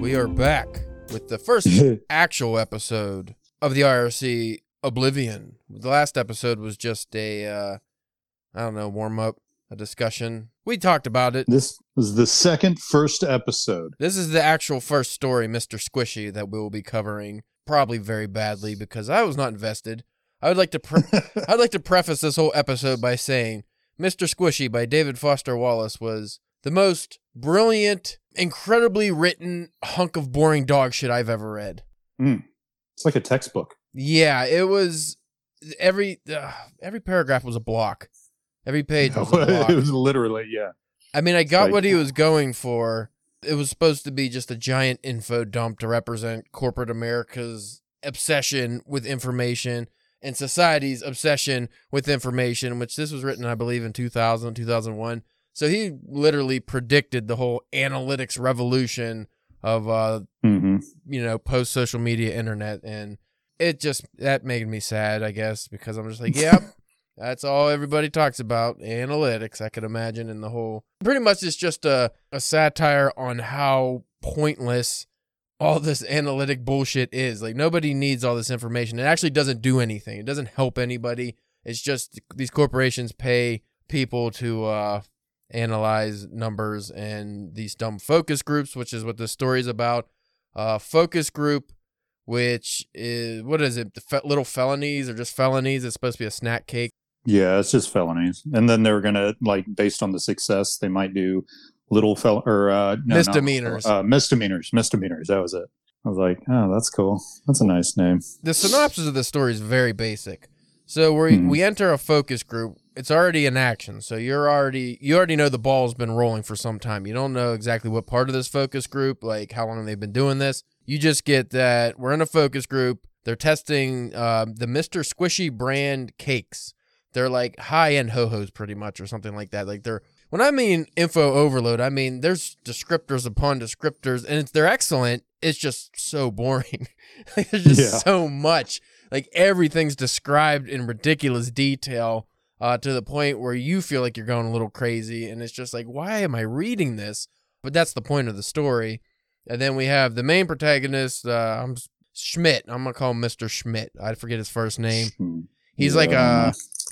We are back with the first actual episode of the IRC Oblivion. The last episode was just a, warm-up, a discussion. We talked about it. This was the first episode. This is the actual first story, Mr. Squishy, that we will be covering, probably very badly because I was not invested. I would like to preface this whole episode by saying Mr. Squishy by David Foster Wallace was the most brilliant, incredibly written hunk of boring dog shit I've ever read. It's like a textbook. Yeah, it was. Every paragraph was a block. Every page was a block. It was literally, yeah. I mean, I got what he was going for. It was supposed to be just a giant info dump to represent corporate America's obsession with information and society's obsession with information, which this was written, I believe, in 2000, 2001. So he literally predicted the whole analytics revolution of, post-social media internet. And it just, that made me sad, I guess, because I'm just like, yep, that's all everybody talks about, analytics, I could imagine, in the whole. Pretty much it's just a satire on how pointless all this analytic bullshit is. Like, nobody needs all this information. It actually doesn't do anything. It doesn't help anybody. It's just these corporations pay people to analyze numbers and these dumb focus groups, which is what this story is about. Focus group, which is, what is it? Little felonies or just felonies? It's supposed to be a snack cake. Yeah, it's just felonies. And then they're going to, like, based on the success, they might do misdemeanors. Misdemeanors. That was it. I was like, oh, that's cool. That's a nice name. The synopsis of the story is very basic. So we enter a focus group. It's already in action, so you already know the ball's been rolling for some time. You don't know exactly what part of this focus group, like how long they've been doing this. You just get that we're in a focus group. They're testing the Mr. Squishy brand cakes. They're like high-end ho-hos, pretty much, or something like that. Like when I mean info overload, I mean there's descriptors upon descriptors, and they're excellent. It's just so boring. Like, there's just so much. Like, everything's described in ridiculous detail. To the point where you feel like you're going a little crazy, and it's just like, why am I reading this? But that's the point of the story. And then we have the main protagonist, Schmidt. I'm going to call him Mr. Schmidt. I forget his first name. He's like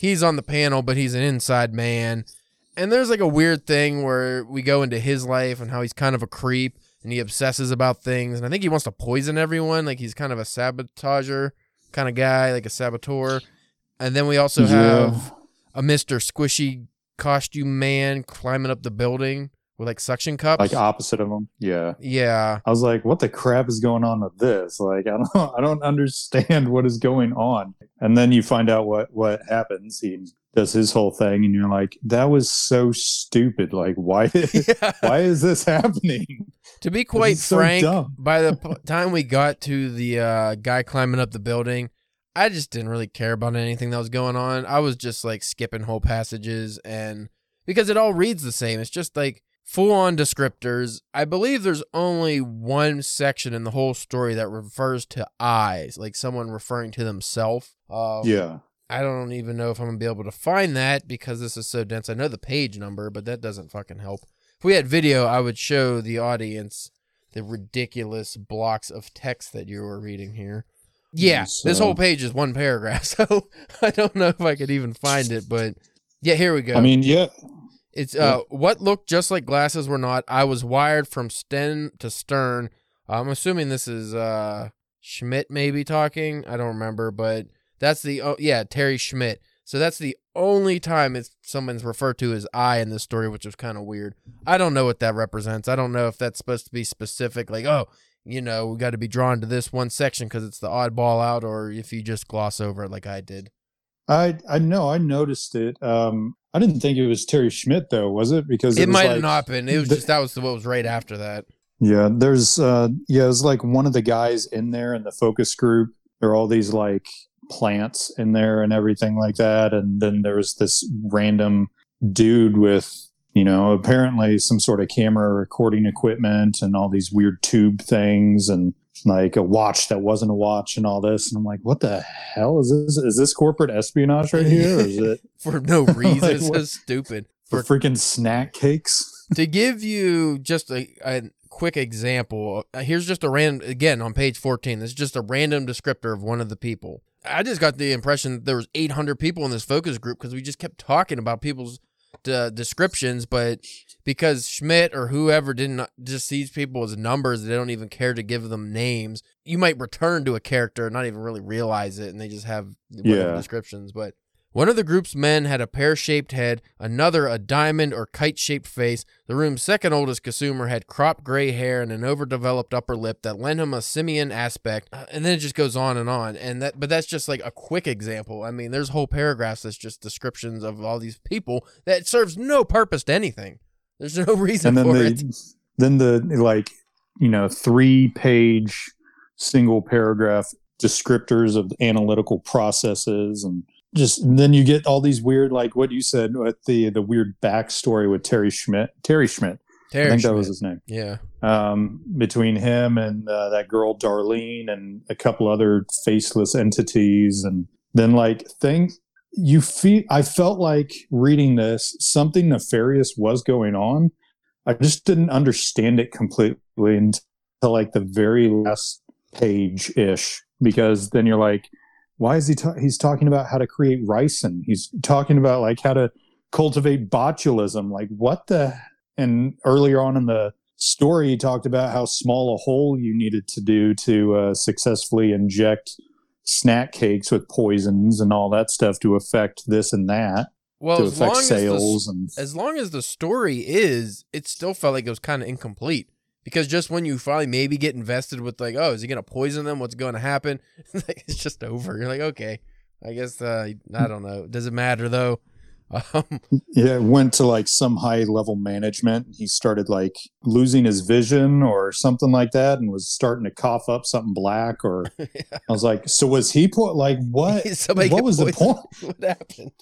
he's on the panel, but he's an inside man. And there's like a weird thing where we go into his life and how he's kind of a creep, and he obsesses about things. And I think he wants to poison everyone. Like, he's kind of a sabotager kind of guy, like a saboteur. And then we also have a Mr. Squishy costume man climbing up the building with like suction cups, like opposite of him. Yeah, yeah. I was like, "What the crap is going on with this? Like, I don't understand what is going on." And then you find out what happens. He does his whole thing, and you're like, "That was so stupid. Like, why is this happening?" To be quite frank, so by the time we got to the guy climbing up the building, I just didn't really care about anything that was going on. I was just like skipping whole passages, and because it all reads the same, it's just like full on descriptors. I believe there's only one section in the whole story that refers to eyes, like someone referring to themselves. I don't even know if I'm going to be able to find that because this is so dense. I know the page number, but that doesn't fucking help. If we had video, I would show the audience the ridiculous blocks of text that you were reading here. Yeah, so this whole page is one paragraph, so I don't know if I could even find it, but yeah, here we go. I mean, yeah. It's what looked just like glasses were not. I was wired from stem to stern. I'm assuming this is Schmidt maybe talking. I don't remember, but that's Terry Schmidt. So that's the only time someone's referred to as I in this story, which is kind of weird. I don't know what that represents. I don't know if that's supposed to be specific, like, oh, you know, we got to be drawn to this one section because it's the oddball out, or if you just gloss over it like I did. I know. I noticed it. I didn't think it was Terry Schmidt, though, was it? Because it might have not been. It was just that was what was right after that. Yeah, there's it was like one of the guys in there in the focus group. There are all these like plants in there and everything like that. And then there was this random dude with, you know, apparently some sort of camera recording equipment and all these weird tube things and like a watch that wasn't a watch and all this. And I'm like, what the hell is this? Is this corporate espionage right here? Or is it for no reason? Like, it's so stupid. For freaking snack cakes. To give you just a quick example, here's just a random, again, on page 14, this is just a random descriptor of one of the people. I just got the impression that there was 800 people in this focus group because we just kept talking about people's descriptions, but because Schmidt or whoever didn't just sees people as numbers, they don't even care to give them names. You might return to a character and not even really realize it, and they just have descriptions, but... One of the group's men had a pear-shaped head, another a diamond or kite-shaped face. The room's second oldest consumer had cropped gray hair and an overdeveloped upper lip that lent him a simian aspect. And then it just goes on. But that's just like a quick example. I mean, there's whole paragraphs that's just descriptions of all these people that serves no purpose to anything. There's no reason for it. Then the 3-page single paragraph descriptors of analytical processes and. Then you get all these weird, like what you said, with the weird backstory with Terry Schmidt. I think that was his name. Yeah. Between him and that girl Darlene and a couple other faceless entities, and then I felt like reading this, something nefarious was going on. I just didn't understand it completely until the very last page ish, because then you're like. Why is he's talking about how to create ricin? He's talking about how to cultivate botulism. And earlier on in the story, he talked about how small a hole you needed to do to successfully inject snack cakes with poisons and all that stuff to affect this and that. Well, to affect sales. As long as the story is, it still felt like it was kind of incomplete. Because just when you finally maybe get invested with is he going to poison them? What's going to happen? It's just over. You're like, okay, I guess, I don't know. Does it matter though? Yeah, it went to some high level management. He started losing his vision or something like that and was starting to cough up something black or yeah. I was like, so was he what? What was the point?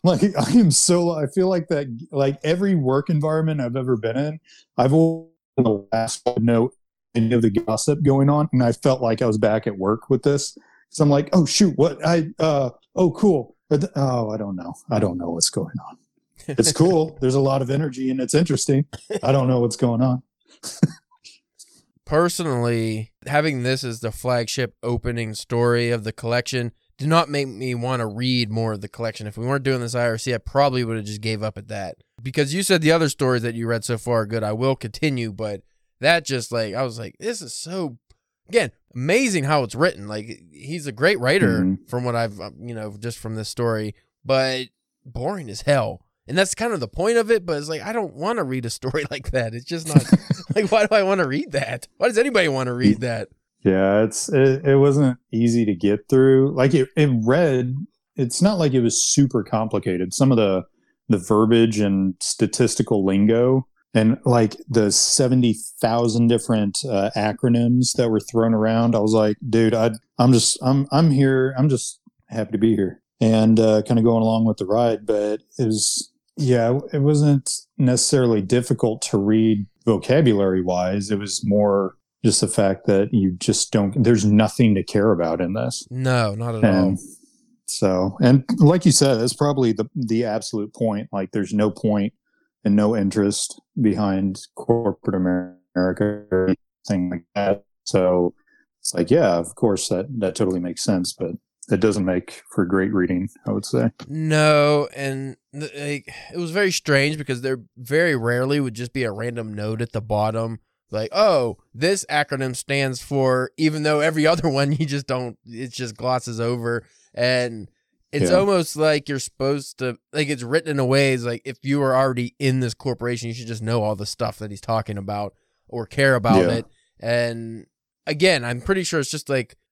What happened? I feel like that, every work environment I've ever been in, I've always the last to know any of the gossip going on, and I felt like I was back at work with this. So I'm like, oh shoot, what? Cool. Oh, I don't know. I don't know what's going on. It's cool. There's a lot of energy and it's interesting. I don't know what's going on. Personally, having this as the flagship opening story of the collection did not make me want to read more of the collection. If we weren't doing this IRC, I probably would have just gave up at that. Because you said the other stories that you read so far are good. I will continue, but that just I was like, this is so, again, amazing how it's written. He's a great writer from what I've, just from this story, but boring as hell. And that's kind of the point of it, but it's I don't want to read a story like that. It's just not, why do I want to read that? Why does anybody want to read that? Yeah, it wasn't easy to get through. It's not it was super complicated. Some of the verbiage and statistical lingo and the 70,000 different acronyms that were thrown around. I was like, dude, I'm here. I'm just happy to be here and kind of going along with the ride. But it wasn't necessarily difficult to read vocabulary wise. It was more just the fact that you just don't, there's nothing to care about in this. No, not at all. So, and like you said, that's probably the absolute point. There's no point and no interest behind corporate America or anything like that. So it's yeah, of course that totally makes sense, but it doesn't make for great reading, I would say. No, and it was very strange because there very rarely would just be a random note at the bottom. This acronym stands for, even though every other one you just don't, it just glosses over. And it's almost you're supposed to, it's written in a way is if you are already in this corporation, you should just know all the stuff that he's talking about or care about it. And again, I'm pretty sure it's just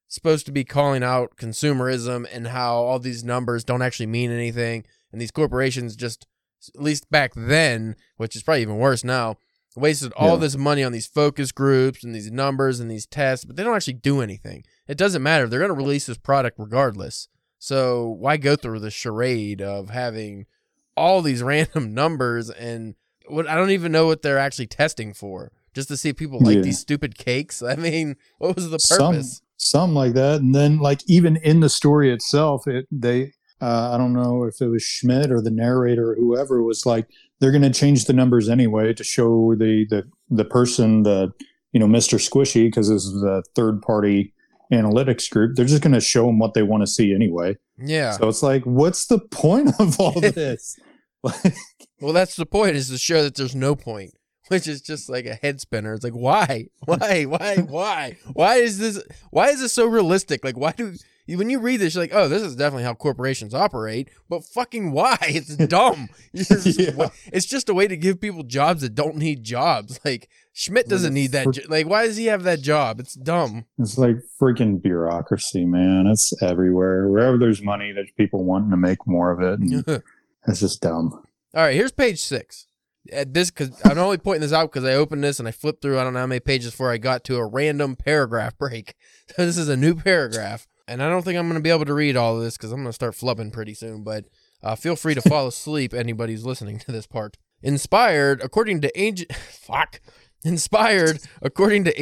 supposed to be calling out consumerism and how all these numbers don't actually mean anything. And these corporations just, at least back then, which is probably even worse now, wasted all this money on these focus groups and these numbers and these tests, but they don't actually do anything. It doesn't matter. They're going to release this product regardless. So why go through the charade of having all these random numbers and what I don't even know what they're actually testing for, just to see people these stupid cakes? I mean, what was the purpose? Some like that. And then even in the story itself, I don't know if it was Schmidt or the narrator or whoever was they're going to change the numbers anyway to show the person, the, you know, Mr. Squishy, because this is a third party analytics group. They're just going to show them what they want to see anyway. Yeah. So it's like, what's the point of all this? Well, that's the point, is to show that there's no point, which is just like a head spinner. It's like, why is this so realistic? Like, why do you, when you read this, you're like, oh, this is definitely how corporations operate, but fucking why? It's dumb. Yeah. It's just a way to give people jobs that don't need jobs. Like, Schmidt doesn't need that. Like, why does he have that job? It's dumb. It's like freaking bureaucracy, man. It's everywhere. Wherever there's money, there's people wanting to make more of it. And that's just dumb. All right, here's page 6. At this, because I'm only pointing this out because I opened this and I flipped through, I don't know how many pages before I got to a random paragraph break. So this is a new paragraph, and I don't think I'm going to be able to read all of this because I'm going to start flubbing pretty soon, but feel free to fall asleep, anybody who's listening to this part. Inspired, according to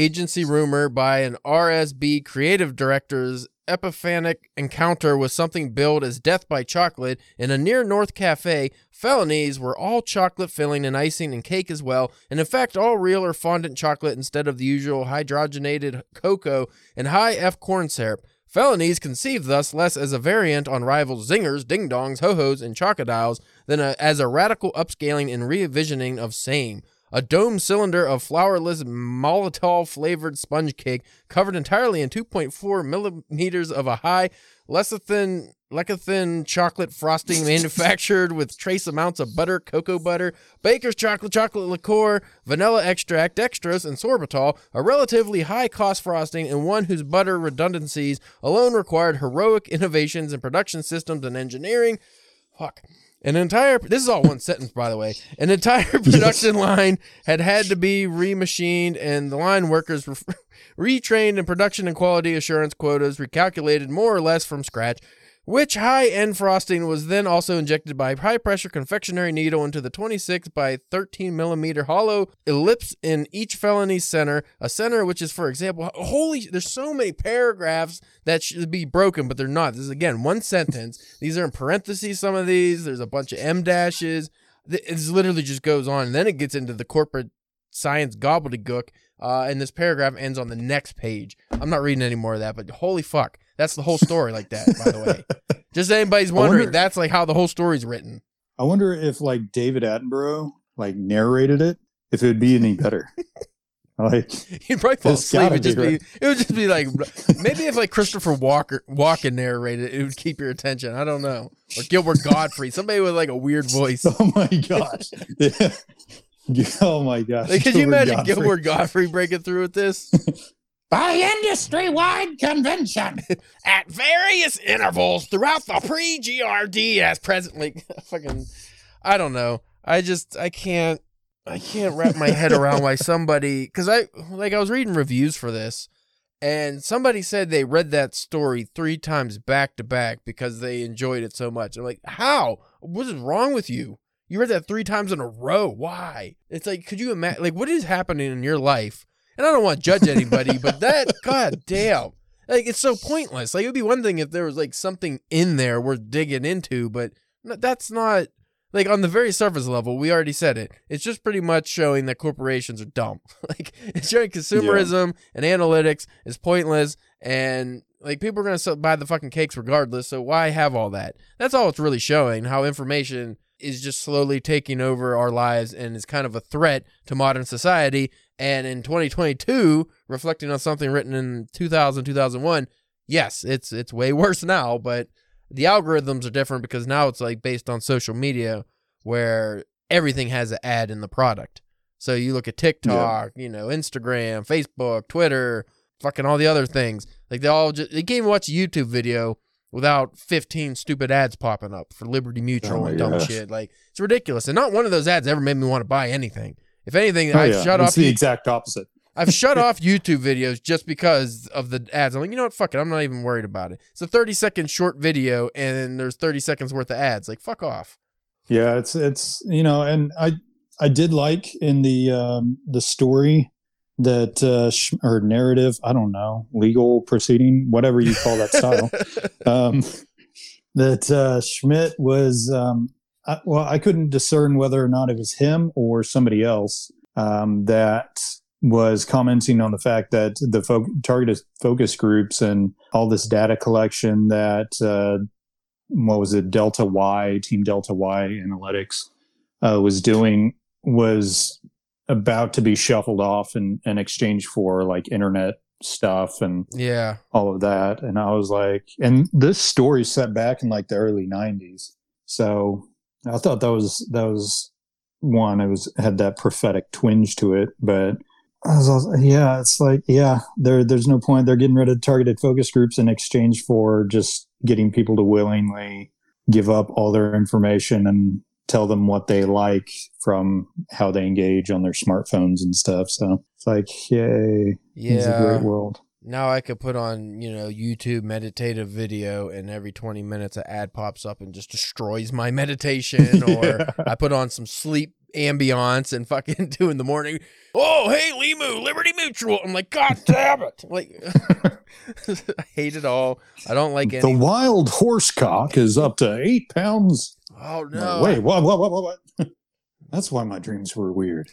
agency rumor, by an RSB creative director's epiphanic encounter with something billed as death by chocolate in a near North cafe. Felonies were all chocolate filling and icing and cake as well, and in fact all real or fondant chocolate instead of the usual hydrogenated cocoa and high F corn syrup. Felonies conceived thus less as a variant on rival zingers, ding-dongs, ho-hos, and chocodiles than as a radical upscaling and revisioning of same. A dome cylinder of flourless Molotov-flavored sponge cake covered entirely in 2.4 millimeters of a high lecithin chocolate frosting manufactured with trace amounts of butter, cocoa butter, baker's chocolate, chocolate liqueur, vanilla extract, dextrose, and sorbitol, a relatively high-cost frosting and one whose butter redundancies alone required heroic innovations in production systems and engineering. Fuck. This is all one sentence, by the way. An entire production line had to be remachined, and the line workers were retrained in production and quality assurance quotas, recalculated more or less from scratch, which high-end frosting was then also injected by high-pressure confectionery needle into the 26 by 13 millimeter hollow ellipse in each felony center, a center which is, for example, there's so many paragraphs that should be broken, but they're not. This is, again, one sentence. These are in parentheses, some of these. There's a bunch of M dashes. It literally just goes on, and then it gets into the corporate science gobbledygook, and this paragraph ends on the next page. I'm not reading any more of that, but holy fuck. That's the whole story like that, by the way. Just anybody's wondering, that's like how the whole story's written. I wonder if like David Attenborough like narrated it, if it would be any better. Like, he'd probably fall asleep. It would just be like, maybe if like Christopher Walken narrated it, it would keep your attention. I don't know. Or Gilbert Godfrey, somebody with like a weird voice. Oh my gosh. Yeah. Oh my gosh. Like, could you imagine Gilbert Godfrey breaking through with this? By industry-wide convention, at various intervals throughout the pre-GRD as presently, fucking, I don't know. I can't wrap my head around why somebody, because I was reading reviews for this, and somebody said they read that story 3 times back to back because they enjoyed it so much. I'm like, how? What is wrong with you? You read that 3 times in a row. Why? It's like, could you imagine? Like, what is happening in your life? And I don't want to judge anybody, but that, god damn, like, it's so pointless. Like, it would be one thing if there was like something in there worth digging into, but that's not, like, on the very surface level, we already said it. It's just pretty much showing that corporations are dumb. Like, it's showing consumerism and analytics is pointless, and like, people are going to buy the fucking cakes regardless, so why have all that? That's all it's really showing, how information is just slowly taking over our lives and is kind of a threat to modern society. And in 2022, reflecting on something written in 2000, 2001, yes, it's way worse now, but the algorithms are different because now it's like based on social media where everything has an ad in the product. So you look at TikTok, you know, Instagram, Facebook, Twitter, fucking all the other things. Like, they can't even watch a YouTube video without 15 stupid ads popping up for Liberty Mutual and dumb shit. Like, it's ridiculous. And not one of those ads ever made me want to buy anything. If anything, exact opposite. I've shut off YouTube videos just because of the ads. I'm like, you know what? Fuck it. I'm not even worried about it. It's a 30-second short video, and there's 30 seconds worth of ads. Like, fuck off. Yeah, it's you know, and I did like in the story that or narrative, I don't know, legal proceeding, whatever you call that style, that Schmidt was well, I couldn't discern whether or not it was him or somebody else that was commenting on the fact that the targeted focus groups and all this data collection that, what was it, Delta Y, Team Delta Y Analytics was doing was about to be shuffled off in exchange for like internet stuff and all of that. And I was like, and this story set back in like the early 90s. So I thought that was one, it was, had that prophetic twinge to it, but I was also, it's like, there's no point. They're getting rid of targeted focus groups in exchange for just getting people to willingly give up all their information and tell them what they like from how they engage on their smartphones and stuff. So it's like, yay. Yeah. It's a great world. Now I could put on, YouTube meditative video and every 20 minutes an ad pops up and just destroys my meditation. Or I put on some sleep ambiance and fucking 2 in the morning. Oh, hey, Limu, Liberty Mutual. I'm like, God damn it. Like, I hate it all. I don't like it. The wild horsecock is up to 8 pounds. Oh, no. Wait, what? That's why my dreams were weird.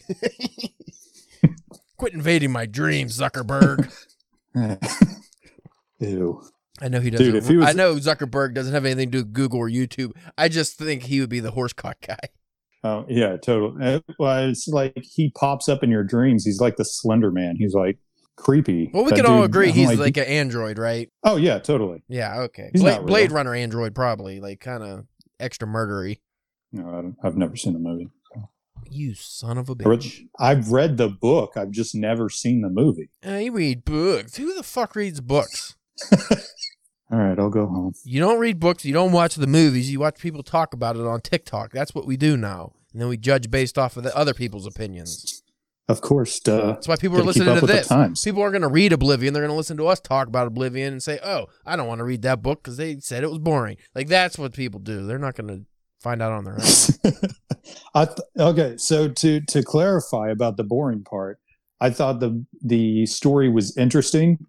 Quit invading my dreams, Zuckerberg. Ew. I know he doesn't. Dude, I know Zuckerberg doesn't have anything to do with Google or YouTube. I just think he would be the horsecock guy. Oh, yeah, totally. Well, it's like he pops up in your dreams. He's like the Slender Man. He's like creepy. Well, we can all agree I'm he's like an android, right? Oh, yeah, totally. Yeah, okay. Blade Runner android, probably. Like, kind of extra murdery. No, I've never seen the movie. So. You son of a bitch. I've read the book. I've just never seen the movie. I read books. Who the fuck reads books? All right, I'll go home. You don't read books. You don't watch the movies. You watch people talk about it on TikTok. That's what we do now. And then we judge based off of the other people's opinions. Of course. Duh. That's why people are listening to this. People are going to read Oblivion. They're going to listen to us talk about Oblivion and say, oh, I don't want to read that book because they said it was boring. Like, that's what people do. They're not going to find out on their own. Okay, so to clarify about the boring part, I thought the story was interesting.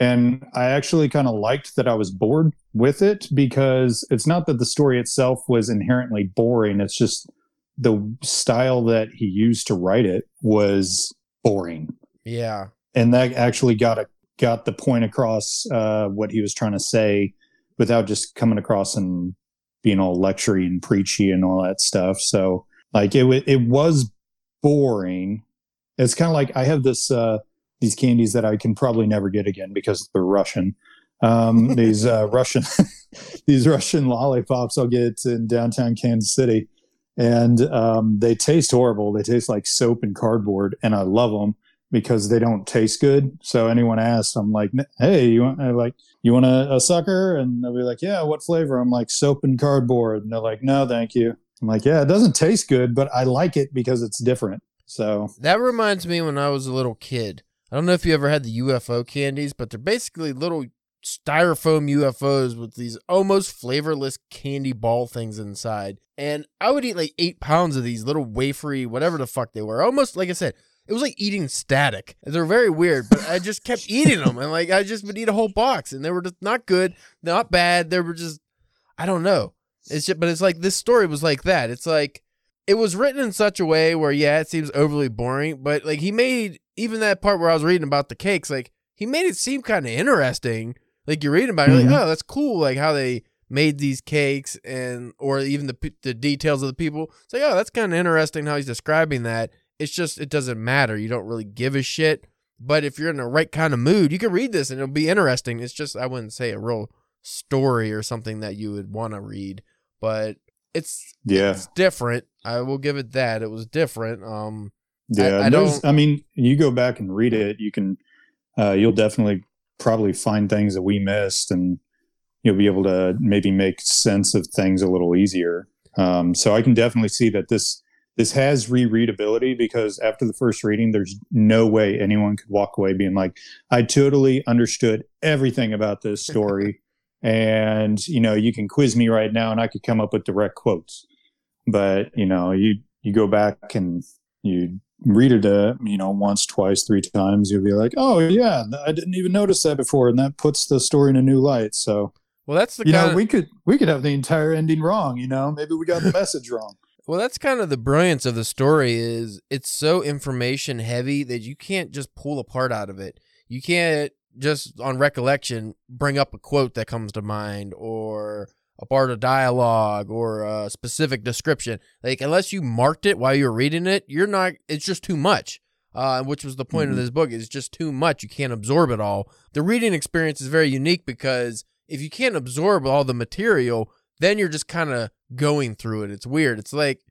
And I actually kind of liked that I was bored with it, because it's not that the story itself was inherently boring. It's just the style that he used to write it was boring. Yeah. And that actually got the point across what he was trying to say without just coming across and being all lectury and preachy and all that stuff. So like it was boring. It's kind of like I have this... these candies that I can probably never get again because they're Russian. These Russian lollipops I'll get in downtown Kansas City, and they taste horrible. They taste like soap and cardboard, and I love them because they don't taste good. So anyone asks, I'm like, "Hey, you want a sucker?" And they'll be like, "Yeah, what flavor?" I'm like, "Soap and cardboard." And they're like, "No, thank you." I'm like, "Yeah, it doesn't taste good, but I like it because it's different." So that reminds me when I was a little kid. I don't know if you ever had the UFO candies, but they're basically little styrofoam UFOs with these almost flavorless candy ball things inside. And I would eat like 8 pounds of these little wafery, whatever the fuck they were. Almost, like I said, it was like eating static. They're very weird, but I just kept eating them. And like, I just would eat a whole box, and they were just not good, not bad. They were just, I don't know. It's just, but it's like, this story was like that. It's like, it was written in such a way where, yeah, it seems overly boring, but like he made even that part where I was reading about the cakes, like he made it seem kind of interesting. Like you're reading about it, like, oh, that's cool. Like how they made these cakes and, or even the details of the people. It's like, oh, that's kind of interesting how he's describing that. It's just, it doesn't matter. You don't really give a shit, but if you're in the right kind of mood, you can read this and it'll be interesting. It's just, I wouldn't say a real story or something that you would want to read, but it's different. I will give it that. It was different. You go back and read it. You can, you'll definitely probably find things that we missed, and you'll be able to maybe make sense of things a little easier. So I can definitely see that this has rereadability, because after the first reading, there's no way anyone could walk away being like, I totally understood everything about this story. And, you can quiz me right now and I could come up with direct quotes. But, you go back and you read it, once, twice, three times, you'll be like, oh, yeah, I didn't even notice that before. And that puts the story in a new light. So Well, that's the kind of, we could have the entire ending wrong. You know, maybe we got the message wrong. Well, that's kind of the brilliance of the story is it's so information heavy that you can't just pull a part out of it. You can't just on recollection bring up a quote that comes to mind or a part of dialogue or a specific description. Like unless you marked it while you were reading it, you're not. It's just too much. Which was the point of this book. It's just too much. You can't absorb it all. The reading experience is very unique because if you can't absorb all the material, then you're just kind of going through it. It's weird. It's like,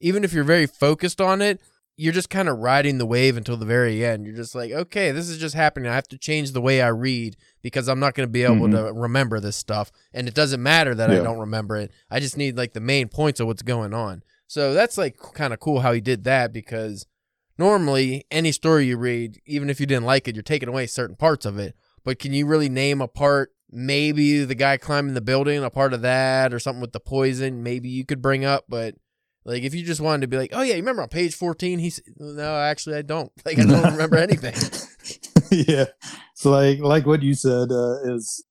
even if you're very focused on it, you're just kind of riding the wave until the very end. You're just like, okay, this is just happening. I have to change the way I read because I'm not going to be able to remember this stuff. And it doesn't matter that I don't remember it. I just need like the main points of what's going on. So that's like kind of cool how he did that because normally, any story you read, even if you didn't like it, you're taking away certain parts of it. But can you really name a part? Maybe the guy climbing the building, a part of that, or something with the poison. Maybe you could bring up, but like if you just wanted to be like, "Oh yeah, you remember on page 14?" He said, "No, actually, I don't. Like I don't remember anything." Yeah, so like what you said is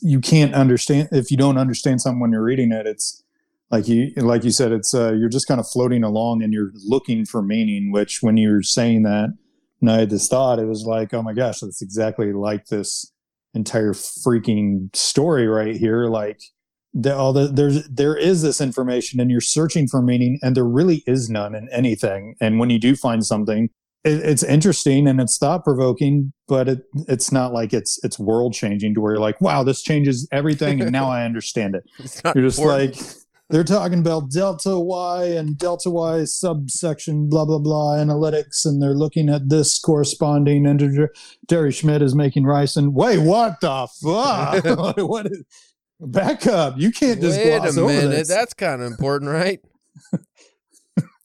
you can't understand if you don't understand something when you're reading it. It's like you said, it's you're just kind of floating along and you're looking for meaning, which when you're saying that, and I had this thought, it was like, oh my gosh, that's exactly like this entire freaking story right here. Like there is this information and you're searching for meaning and there really is none in anything. And when you do find something, it's interesting and it's thought provoking, but it's not like it's world changing to where you're like, wow, this changes everything. And now I understand it. You're just important. Like, they're talking about Delta Y and Delta Y subsection, blah, blah, blah, analytics, and they're looking at this corresponding integer. Terry Schmidt is making rice and, wait, what the fuck? What is, back up. You can't just gloss over this. Wait a minute. That's kind of important, right?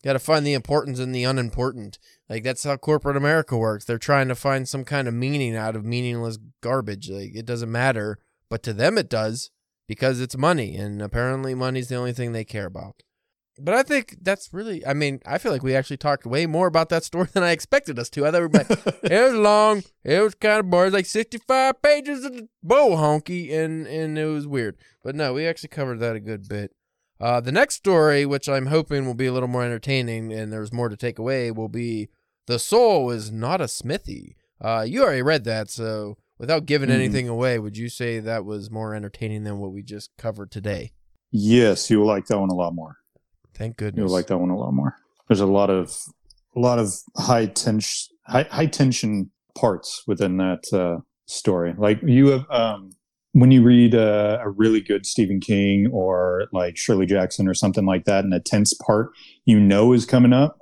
Got to find the importance in the unimportant. Like, that's how corporate America works. They're trying to find some kind of meaning out of meaningless garbage. Like, it doesn't matter, but to them it does. Because it's money, and apparently money's the only thing they care about. But I think that's really, I mean, I feel like we actually talked way more about that story than I expected us to. I thought we were like, it was long, it was kind of boring, like 65 pages of bull honky, and it was weird. But no, we actually covered that a good bit. The next story, which I'm hoping will be a little more entertaining, and there's more to take away, will be The Soul is Not a Smithy. You already read that, so... Without giving anything away, would you say that was more entertaining than what we just covered today? Yes, you'll like that one a lot more. Thank goodness. You'll like that one a lot more. There's a lot of high tension parts within that story. Like you have when you read a really good Stephen King or like Shirley Jackson or something like that, and a tense part you know is coming up,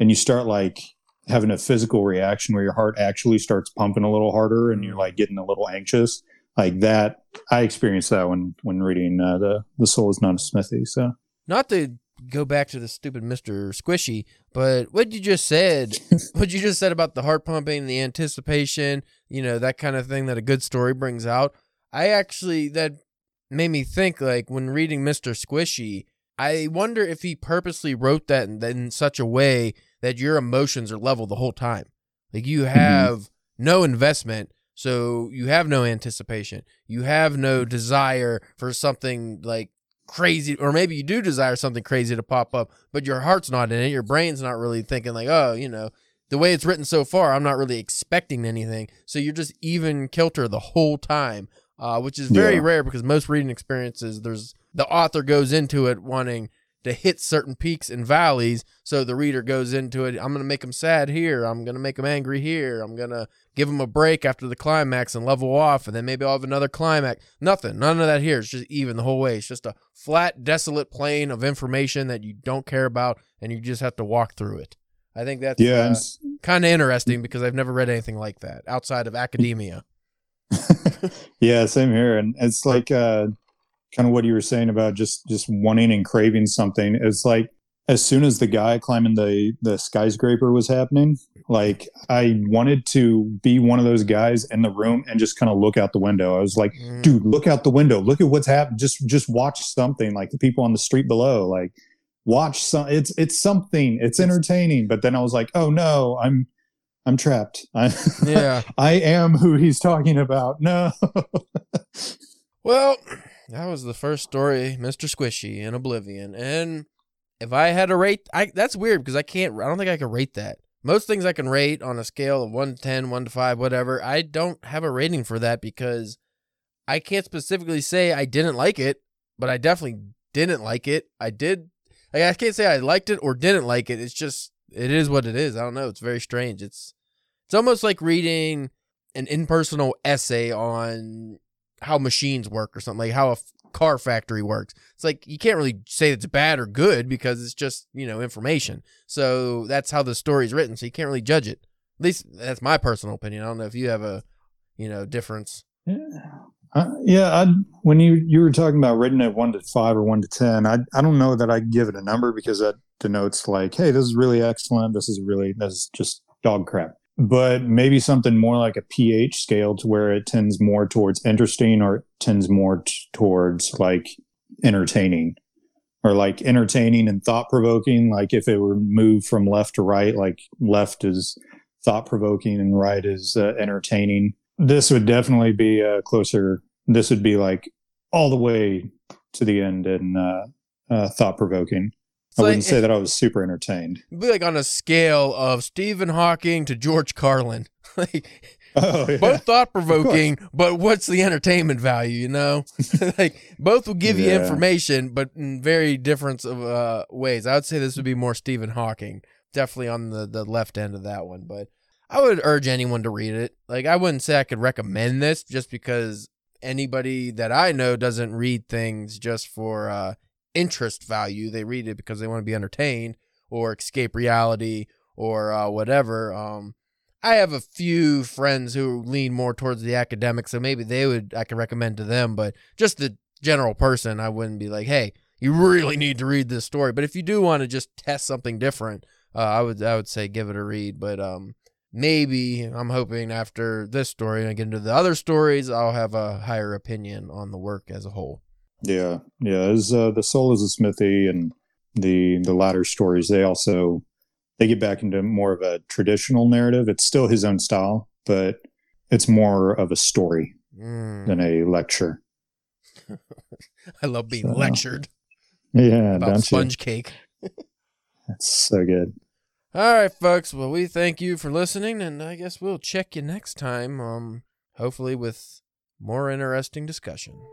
and you start like having a physical reaction where your heart actually starts pumping a little harder and you're like getting a little anxious like that. I experienced that when reading The Soul is Not a Smithy. So not to go back to the stupid Mr. Squishy, but what you just said about the heart pumping, the anticipation, you know, that kind of thing that a good story brings out. That made me think like when reading Mr. Squishy, I wonder if he purposely wrote that in such a way that your emotions are level the whole time. Like you have no investment, so you have no anticipation. You have no desire for something like crazy, or maybe you do desire something crazy to pop up, but your heart's not in it. Your brain's not really thinking like, oh, you know, the way it's written so far, I'm not really expecting anything. So you're just even kilter the whole time, which is very rare because most reading experiences, the author goes into it wanting to hit certain peaks and valleys. So the reader goes into it. I'm going to make them sad here. I'm going to make them angry here. I'm going to give them a break after the climax and level off. And then maybe I'll have another climax. Nothing. None of that here. It's just even the whole way. It's just a flat, desolate plain of information that you don't care about. And you just have to walk through it. I think that's kind of interesting because I've never read anything like that outside of academia. Yeah, same here. And it's like, kind of what you were saying about just wanting and craving something. It's like as soon as the guy climbing the skyscraper was happening, like I wanted to be one of those guys in the room and just kind of look out the window. I was like, dude, look out the window. Look at what's happened. Just watch something, like the people on the street below. Like watch some. It's something. It's entertaining. But then I was like, oh no, I'm trapped. I am who he's talking about. No. Well. That was the first story, Mr. Squishy in Oblivion. And if I had to rate, that's weird because I don't think I can rate that. Most things I can rate on a scale of 1 to 10, 1 to 5, whatever. I don't have a rating for that because I can't specifically say I didn't like it, but I definitely didn't like it. I can't say I liked it or didn't like it. It's just, it is what it is. I don't know. It's very strange. It's almost like reading an impersonal essay on how machines work or something, like how a car factory works. It's like you can't really say it's bad or good because it's just, information. So that's how the story's written. So you can't really judge it. At least that's my personal opinion. I don't know if you have a, difference. When you were talking about rating it 1 to 5 or 1 to 10, I don't know that I'd give it a number because that denotes like, hey, this is really excellent. This is just dog crap. But maybe something more like a pH scale to where it tends more towards interesting or it tends more towards like entertaining or like entertaining and thought-provoking. Like if it were moved from left to right, like left is thought-provoking and right is entertaining. This would definitely be closer. This would be like all the way to the end and thought-provoking. I wouldn't say that I was super entertained. It'd be like on a scale of Stephen Hawking to George Carlin. Both thought-provoking, but what's the entertainment value, Both will give you information, but in very different ways. I would say this would be more Stephen Hawking, definitely on the left end of that one, but I would urge anyone to read it. I wouldn't say I could recommend this just because anybody that I know doesn't read things just for interest value. They read it because they want to be entertained or escape reality or whatever. I have a few friends who lean more towards the academic, so maybe I could recommend to them, but just the general person, I wouldn't be like, hey, you really need to read this story. But if you do want to just test something different, I would say give it a read. But maybe I'm hoping after this story and I get into the other stories, I'll have a higher opinion on the work as a whole. Yeah. Yeah. As The Soul is a Smithy and the latter stories, they get back into more of a traditional narrative. It's still his own style, but it's more of a story than a lecture. I love being lectured. Yeah. About sponge cake. That's so good. All right, folks. Well, we thank you for listening, and I guess we'll check you next time, hopefully with more interesting discussion.